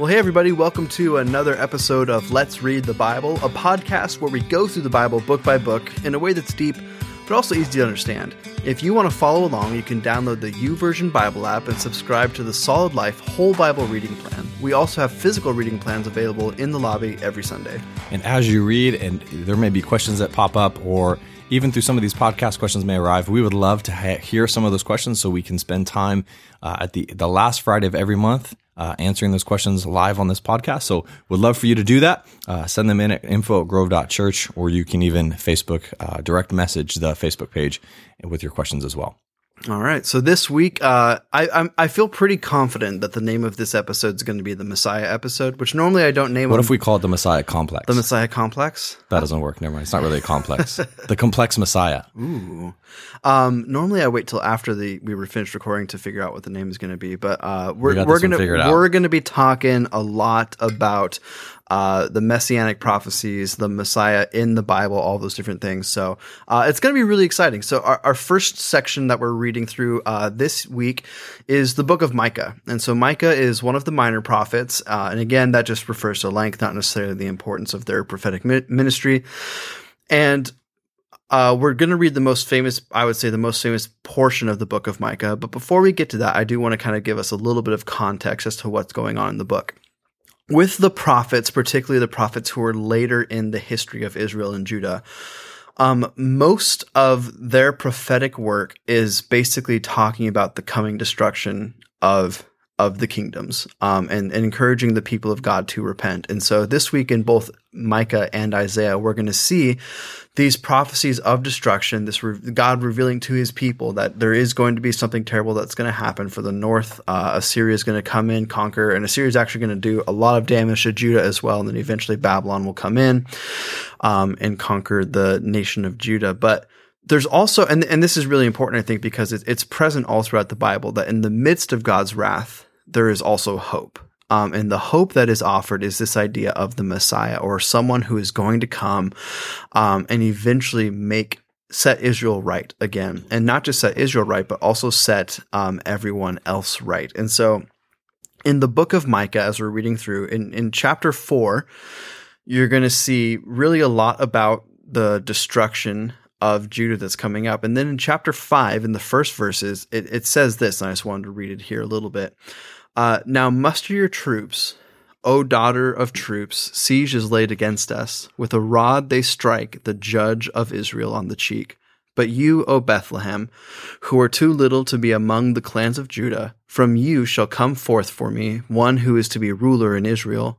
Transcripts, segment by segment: Well, hey everybody, welcome to another episode of Let's Read the Bible, a podcast where we go through the Bible book by book in a way that's deep, but also easy to understand. If you want to follow along, you can download the YouVersion Bible app and subscribe to the Solid Life Whole Bible Reading Plan. We also have physical reading plans available in the lobby every Sunday. And as you read, and there may be questions that pop up, or even through some of these podcast questions may arrive, we would love to hear some of those questions so we can spend time at the last Friday of every month answering those questions live on this podcast. So would love for you to do that. Send them in at info@grove.church, or you can even Facebook, direct message the Facebook page with your questions as well. All right. So this week, I feel pretty confident that the name of this episode is going to be the Messiah episode, which normally I don't name. What if we call it the Messiah Complex? The Messiah Complex? That doesn't work. Never mind. It's not really a complex. The Complex Messiah. Ooh. Normally I wait till after we were finished recording to figure out what the name is going to be, but we're going to be talking a lot about the messianic prophecies, the Messiah in the Bible, all those different things. So it's going to be really exciting. So our first section that we're reading through this week is the book of Micah. And so Micah is one of the minor prophets. And again, that just refers to length, not necessarily the importance of their prophetic ministry. And we're going to read the most famous portion of the book of Micah. But before we get to that, I do want to kind of give us a little bit of context as to what's going on in the book. With the prophets, particularly the prophets who were later in the history of Israel and Judah, most of their prophetic work is basically talking about the coming destruction of the kingdoms, and encouraging the people of God to repent. And so this week in both Micah and Isaiah, we're going to see these prophecies of destruction, this God revealing to his people that there is going to be something terrible that's going to happen for the north. Assyria is going to come in, conquer, and Assyria is actually going to do a lot of damage to Judah as well. And then eventually Babylon will come in and conquer the nation of Judah. But there's also, and this is really important, I think, because it's present all throughout the Bible, that in the midst of God's wrath, there is also hope. And the hope that is offered is this idea of the Messiah, or someone who is going to come and eventually set Israel right again. And not just set Israel right, but also set everyone else right. And so in the book of Micah, as we're reading through, in chapter 4, you're going to see really a lot about the destruction of Judah that's coming up. And then in chapter 5, in the first verses, it says this, and I just wanted to read it here a little bit. Now muster your troops, O daughter of troops, siege is laid against us. With a rod they strike the judge of Israel on the cheek. But you, O Bethlehem, who are too little to be among the clans of Judah, from you shall come forth for me one who is to be ruler in Israel,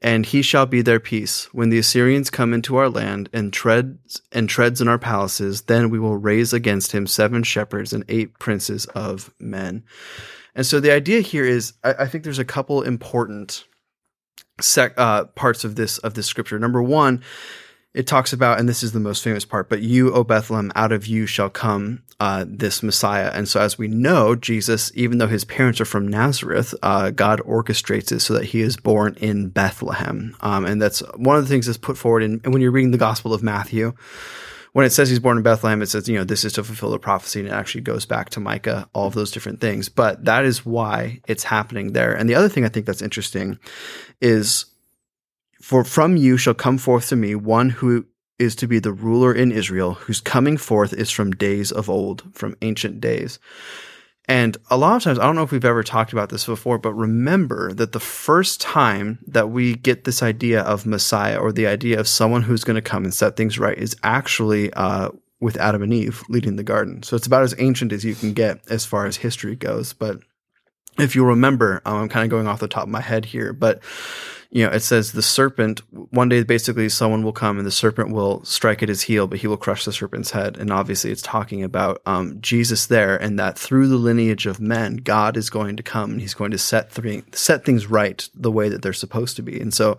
And he shall be their peace. When the Assyrians come into our land and treads in our palaces, then we will raise against him 7 shepherds and 8 princes of men. And so the idea here is, I think there's a couple important parts of this scripture. Number one, it talks about, and this is the most famous part, but you, O Bethlehem, out of you shall come this Messiah. And so as we know, Jesus, even though his parents are from Nazareth, God orchestrates it so that he is born in Bethlehem. And that's one of the things that's put forward and when you're reading the Gospel of Matthew. When it says he's born in Bethlehem, it says, this is to fulfill the prophecy, and it actually goes back to Micah, all of those different things. But that is why it's happening there. And the other thing I think that's interesting is, for from you shall come forth to me one who is to be the ruler in Israel, whose coming forth is from days of old, from ancient days. And a lot of times, I don't know if we've ever talked about this before, but remember that the first time that we get this idea of Messiah, or the idea of someone who's going to come and set things right, is actually with Adam and Eve leading the garden. So it's about as ancient as you can get as far as history goes. But if you remember, I'm kind of going off the top of my head here, but it says the serpent one day, basically, someone will come and the serpent will strike at his heel, but he will crush the serpent's head. And obviously, it's talking about Jesus there, and that through the lineage of men, God is going to come and he's going to set things right the way that they're supposed to be. And so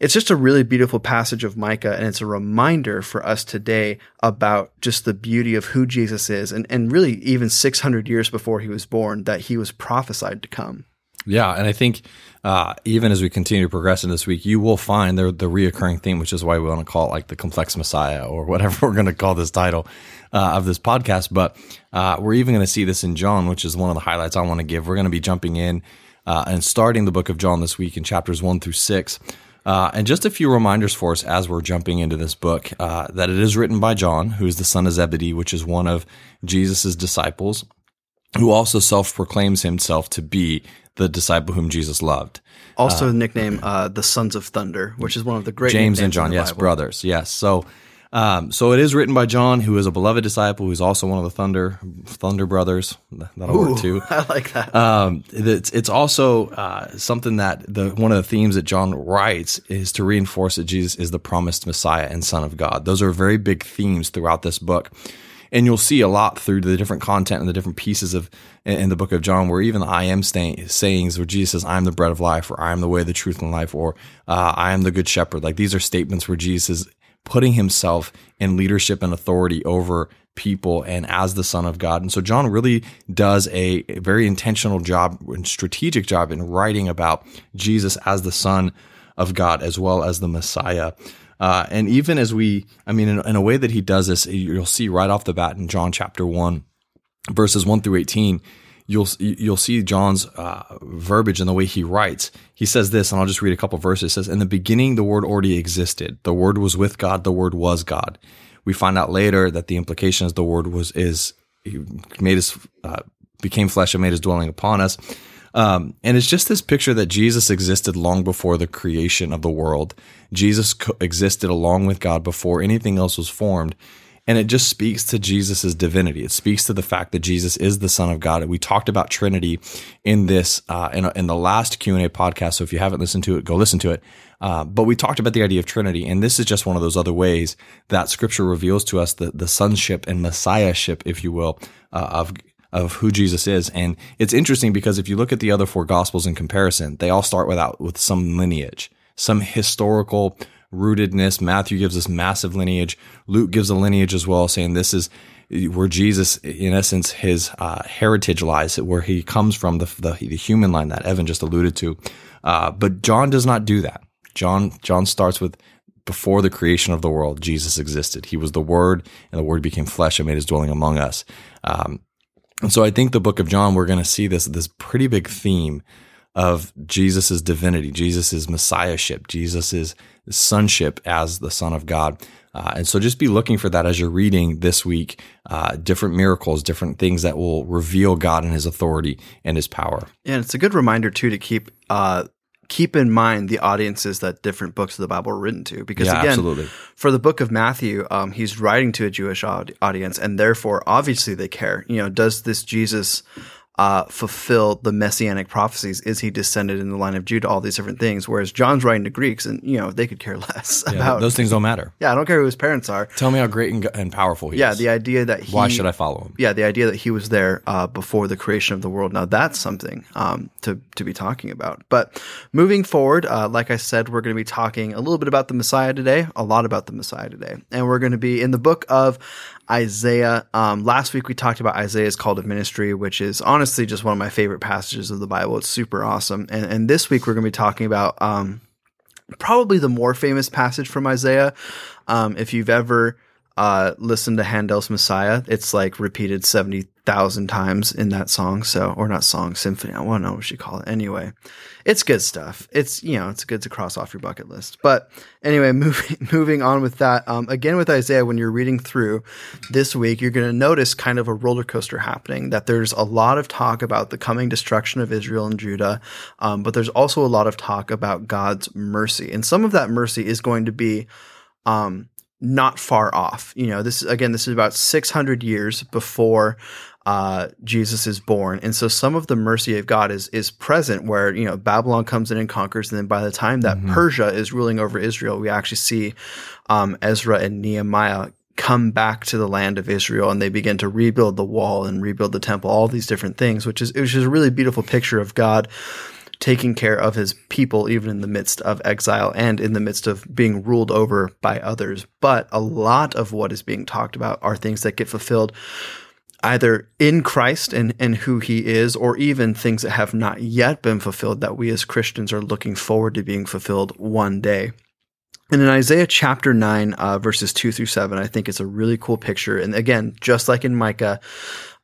it's just a really beautiful passage of Micah, and it's a reminder for us today about just the beauty of who Jesus is, and really even 600 years before he was born, that he was prophesied to come. Yeah, and I think even as we continue to progress in this week, you will find the reoccurring theme, which is why we want to call it like the complex Messiah or whatever we're going to call this title of this podcast. But we're even going to see this in John, which is one of the highlights I want to give. We're going to be jumping in and starting the book of John this week in chapters 1-6. And just a few reminders for us as we're jumping into this book, that it is written by John, who is the son of Zebedee, which is one of Jesus's disciples, who also self-proclaims himself to be the disciple whom Jesus loved. Also nicknamed the Sons of Thunder, which is one of the great James and John, yes, Bible brothers, yes. So it is written by John, who is a beloved disciple, who's also one of the Thunder brothers. That'll work too. I like that. It's also something that one of the themes that John writes is to reinforce that Jesus is the promised Messiah and Son of God. Those are very big themes throughout this book. And you'll see a lot through the different content and the different pieces in the book of John, where even the I am sayings where Jesus says, I am the bread of life, or I am the way, the truth, and life, or I am the good shepherd. Like, these are statements where Jesus is putting himself in leadership and authority over people and as the Son of God. And so John really does a very intentional job and strategic job in writing about Jesus as the Son of God, as well as the Messiah. And even as in a way that he does this, you'll see right off the bat in John chapter 1, verses 1-18, you'll see John's verbiage and the way he writes. He says this, and I'll just read a couple verses. It says, in the beginning, the Word already existed. The Word was with God. The Word was God. We find out later that the implication is the Word became flesh and made his dwelling upon us. And it's just this picture that Jesus existed long before the creation of the world. Jesus existed along with God before anything else was formed. And it just speaks to Jesus' divinity. It speaks to the fact that Jesus is the Son of God. We talked about Trinity in this in the last Q&A podcast, so if you haven't listened to it, go listen to it. But we talked about the idea of Trinity, and this is just one of those other ways that Scripture reveals to us the sonship and messiahship, if you will, of who Jesus is. And it's interesting because if you look at the other four Gospels in comparison, they all start with some lineage, some historical rootedness. Matthew gives us massive lineage. Luke gives a lineage as well, saying this is where Jesus, in essence, his heritage lies, where he comes from, the human line that Evan just alluded to. But John does not do that. John starts with, before the creation of the world, Jesus existed. He was the Word, and the Word became flesh and made his dwelling among us. And so I think the book of John, we're going to see this pretty big theme of Jesus' divinity, Jesus' messiahship, Jesus' sonship as the Son of God. And so just be looking for that as you're reading this week, different miracles, different things that will reveal God and his authority and his power. And it's a good reminder, too, to keep in mind the audiences that different books of the Bible are written to. Because again, absolutely. For the book of Matthew, he's writing to a Jewish audience, and therefore, obviously, they care. You know, does this Jesus fulfill the messianic prophecies? Is he descended in the line of Judah? All these different things. Whereas John's writing to Greeks, and they could care less about those things. Don't matter. Yeah, I don't care who his parents are. Tell me how great and powerful he is. Yeah, the idea that why should I follow him? Yeah, the idea that he was there before the creation of the world. Now that's something to be talking about. But moving forward, like I said, we're going to be talking a little bit about the Messiah today, a lot about the Messiah today, and we're going to be in the book of Isaiah. Last week we talked about Isaiah's call to ministry, which is honestly just one of my favorite passages of the Bible. It's super awesome. And this week we're going to be talking about probably the more famous passage from Isaiah. If you've ever listened to Handel's Messiah, it's like repeated 70,000 times in that song. So, or not song, symphony. I don't know what you call it. Anyway, it's good stuff. It's, it's good to cross off your bucket list. But anyway, moving on with that. Again, with Isaiah, when you're reading through this week, you're going to notice kind of a roller coaster happening, that there's a lot of talk about the coming destruction of Israel and Judah. But there's also a lot of talk about God's mercy. And some of that mercy is going to be not far off. You know, this is about 600 years before Jesus is born. And so some of the mercy of God is present where, you know, Babylon comes in and conquers. And then by the time that Persia is ruling over Israel, we actually see Ezra and Nehemiah come back to the land of Israel, and they begin to rebuild the wall and rebuild the temple, all these different things, which is a really beautiful picture of God taking care of his people, even in the midst of exile and in the midst of being ruled over by others. But a lot of what is being talked about are things that get fulfilled either in Christ and who he is, or even things that have not yet been fulfilled that we as Christians are looking forward to being fulfilled one day. And in Isaiah chapter 9, verses 2-7, I think it's a really cool picture. And again, just like in Micah,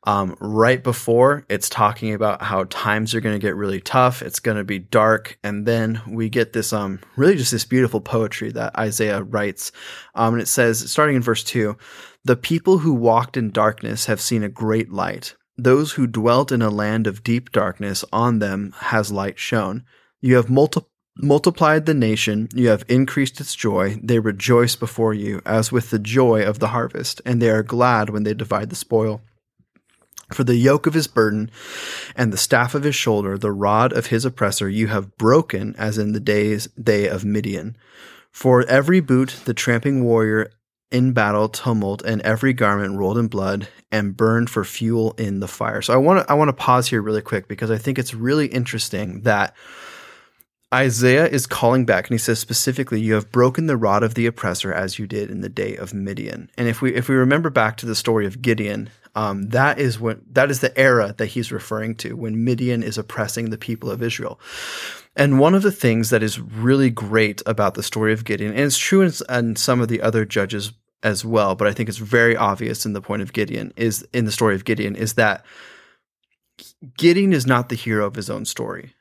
right before, it's talking about how times are going to get really tough. It's going to be dark. And then we get this really just this beautiful poetry that Isaiah writes. And it says, starting in verse 2, "The people who walked in darkness have seen a great light. Those who dwelt in a land of deep darkness, on them has light shone. You have multiplied the nation, you have increased its joy. They rejoice before you as with the joy of the harvest, and they are glad when they divide the spoil. For the yoke of his burden and the staff of his shoulder, the rod of his oppressor, you have broken as in the day of Midian. For every boot the tramping warrior in battle tumult, and every garment rolled in blood and burned for fuel in the fire." So I want to pause here really quick, because I think it's really interesting that Isaiah is calling back, and he says specifically, you have broken the rod of the oppressor as you did in the day of Midian. And if we remember back to the story of Gideon, that is the era that he's referring to, when Midian is oppressing the people of Israel. And one of the things that is really great about the story of Gideon, and it's true in some of the other judges as well, but I think it's very obvious in the story of Gideon is that Gideon is not the hero of his own story.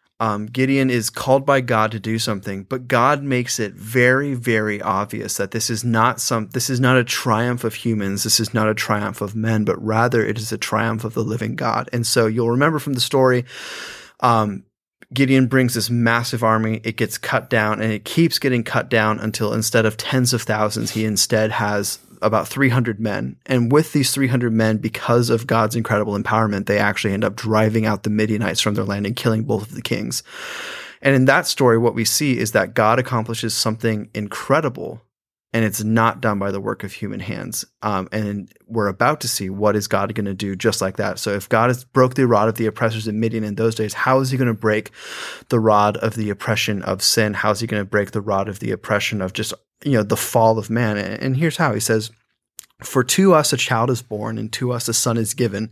Gideon is called by God to do something, but God makes it very, very obvious that this is not a triumph of humans. This is not a triumph of men, but rather it is a triumph of the living God. And so you'll remember from the story, Gideon brings this massive army. It gets cut down, and it keeps getting cut down until, instead of tens of thousands, he instead has about 300 men. And with these 300 men, because of God's incredible empowerment, they actually end up driving out the Midianites from their land and killing both of the kings. And in that story, what we see is that God accomplishes something incredible, and it's not done by the work of human hands. And we're about to see, what is God going to do just like that? So if God has broke the rod of the oppressors in Midian in those days, how is he going to break the rod of the oppression of sin? How is he going to break the rod of the oppression of just, you know, the fall of man? And here's how. He says, "For to us a child is born, and to us a son is given,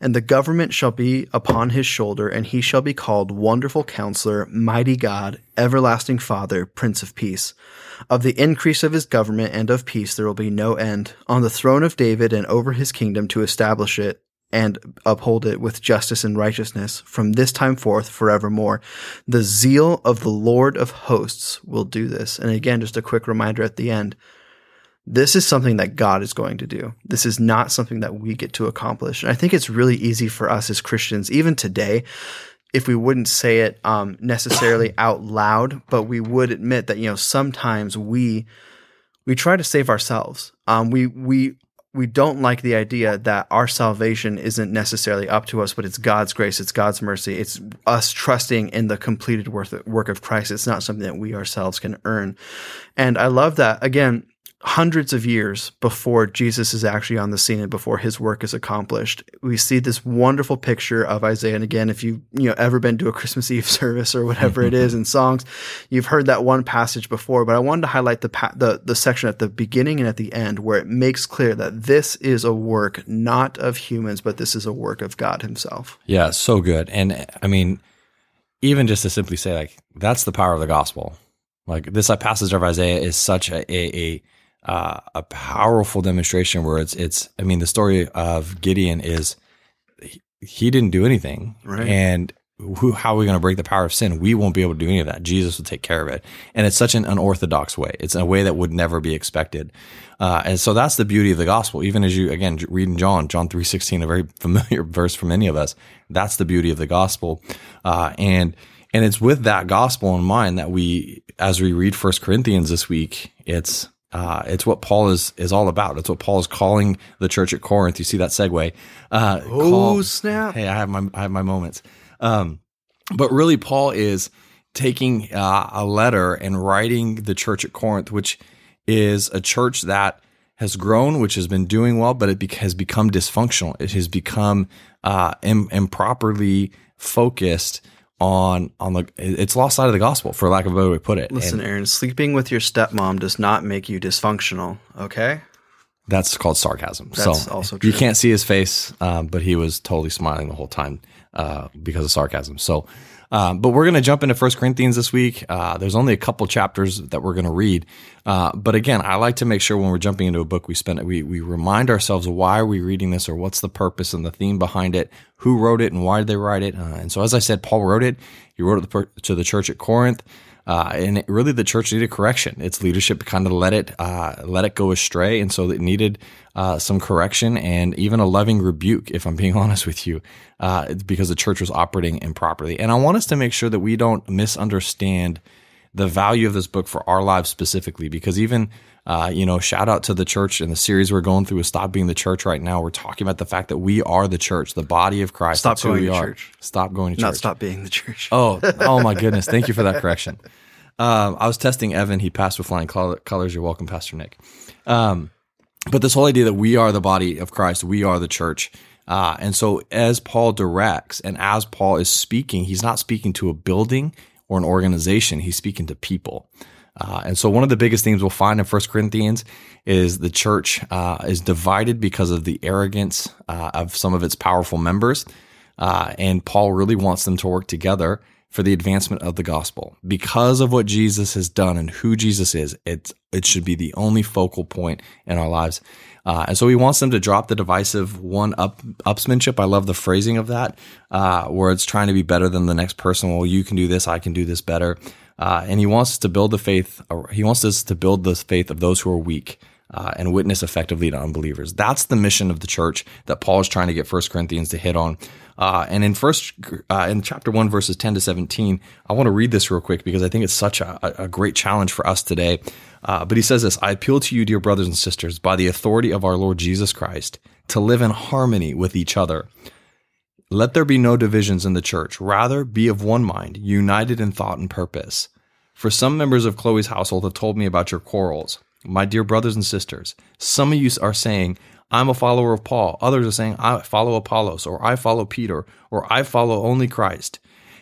and the government shall be upon his shoulder, and he shall be called Wonderful Counselor, Mighty God, Everlasting Father, Prince of Peace. Of the increase of his government and of peace there will be no end, on the throne of David and over his kingdom, to establish it and uphold it with justice and righteousness from this time forth forevermore. The zeal of the Lord of hosts will do this." And again, just a quick reminder at the end, this is something that God is going to do. This is not something that we get to accomplish. And I think it's really easy for us as Christians, even today, if we wouldn't say it necessarily out loud, but we would admit that, you know, sometimes we try to save ourselves. We don't like the idea that our salvation isn't necessarily up to us, but it's God's grace, it's God's mercy, it's us trusting in the completed work of Christ. It's not something that we ourselves can earn. And I love that, again, hundreds of years before Jesus is actually on the scene and before his work is accomplished, we see this wonderful picture of Isaiah. And again, if you ever been to a Christmas Eve service or whatever it is in songs, you've heard that one passage before, but I wanted to highlight the section at the beginning and at the end where it makes clear that this is a work not of humans, but this is a work of God himself. Yeah, so good. And I mean, even just to simply say, like, that's the power of the gospel. Like, this passage of Isaiah is such a powerful demonstration where it's I mean, the story of Gideon is he didn't do anything, right? And how are we going to break the power of sin? We won't be able to do any of that. Jesus will take care of it. And it's such an unorthodox way. It's a way that would never be expected. And so that's the beauty of the gospel. Even as you, again, read in John 3:16, a very familiar verse for many of us, that's the beauty of the gospel. And it's with that gospel in mind that we, as we read 1 Corinthians this week, it's It's what Paul is all about. It's what Paul is calling the church at Corinth. You see that segue? Snap! Hey, I have my moments. But really, Paul is taking a letter and writing the church at Corinth, which is a church that has grown, which has been doing well, but it has become dysfunctional. It has become improperly focused on the, it's lost sight of the gospel, for lack of a better way to put it. Listen, Aaron, sleeping with your stepmom does not make you dysfunctional, okay? That's called sarcasm. That's also true. You can't see his face, but he was totally smiling the whole time because of sarcasm. So, but we're going to jump into 1 Corinthians this week. There's only a couple chapters that we're going to read. But again, I like to make sure when we're jumping into a book, we remind ourselves, why are we reading this, or what's the purpose and the theme behind it? Who wrote it and why did they write it? And so, as I said, Paul wrote it. He wrote it to the church at Corinth. And really, the church needed correction. Its leadership kind of let it go astray, and so it needed some correction and even a loving rebuke, if I'm being honest with you, because the church was operating improperly. And I want us to make sure that we don't misunderstand the value of this book for our lives specifically, because even shout out to the church, and the series we're going through is Stop Being the Church right now. We're talking about the fact that we are the church, the body of Christ. Stop going to church. Stop going to church. Not stop being the church. Oh my goodness. Thank you for that correction. I was testing Evan. He passed with flying colors. You're welcome, Pastor Nick. But this whole idea that we are the body of Christ, we are the church. And so as Paul directs and as Paul is speaking, he's not speaking to a building or an organization. He's speaking to people. And so one of the biggest themes we'll find in 1 Corinthians is the church is divided because of the arrogance of some of its powerful members. And Paul really wants them to work together for the advancement of the gospel. Because of what Jesus has done and who Jesus is, it should be the only focal point in our lives. And so he wants them to drop the divisive one-upsmanship. I love the phrasing of that, where it's trying to be better than the next person. Well, you can do this, I can do this better. And he wants us to build the faith. He wants us to build the faith of those who are weak and witness effectively to unbelievers. That's the mission of the church that Paul is trying to get 1 Corinthians to hit on. And in chapter 1, verses 10 to 17, I want to read this real quick because I think it's such a great challenge for us today. But he says this: I appeal to you, dear brothers and sisters, by the authority of our Lord Jesus Christ, to live in harmony with each other. Let there be no divisions in the church. Rather, be of one mind, united in thought and purpose. For some members of Chloe's household have told me about your quarrels. My dear brothers and sisters, some of you are saying, I'm a follower of Paul. Others are saying, I follow Apollos, or I follow Peter, or I follow only Christ.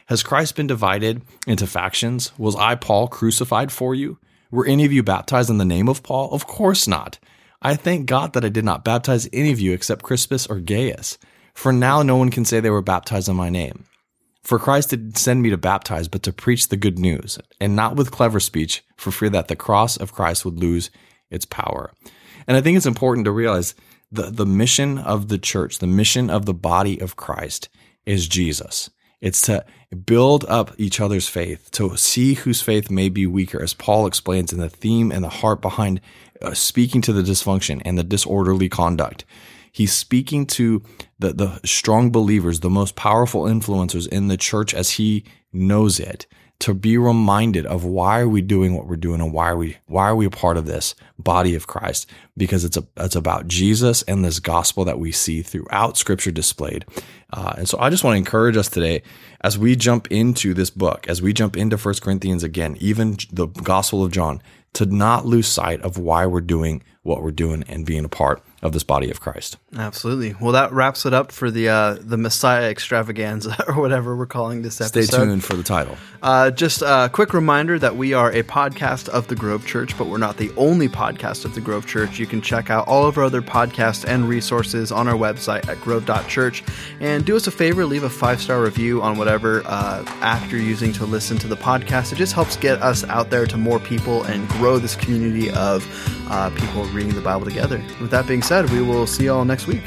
Has Christ been divided into factions? Was I, Paul, crucified for you? Were any of you baptized in the name of Paul? Of course not. I thank God that I did not baptize any of you except Crispus or Gaius. For now, no one can say they were baptized in my name. For Christ didn't send me to baptize, but to preach the good news, and not with clever speech, for fear that the cross of Christ would lose its power. And I think it's important to realize the mission of the church, the mission of the body of Christ is Jesus. It's to build up each other's faith, to see whose faith may be weaker, as Paul explains in the theme and the heart behind speaking to the dysfunction and the disorderly conduct. He's speaking to the strong believers, the most powerful influencers in the church as he knows it, to be reminded of why are we doing what we're doing and why are we a part of this body of Christ? Because it's about Jesus and this gospel that we see throughout Scripture displayed. And so I just want to encourage us today as we jump into this book, as we jump into 1 Corinthians again, even the Gospel of John, to not lose sight of why we're doing what we're doing and being a part of this body of Christ. Absolutely. Well, that wraps it up for the Messiah extravaganza, or whatever we're calling this episode. Stay tuned for the title. Just a quick reminder that we are a podcast of the Grove Church, but we're not the only podcast of the Grove Church. You can check out all of our other podcasts and resources on our website at grove.church. And do us a favor, leave a 5-star review on whatever app you're using to listen to the podcast. It just helps get us out there to more people and grow this community of people reading the Bible together. With that being said, we will see you all next week.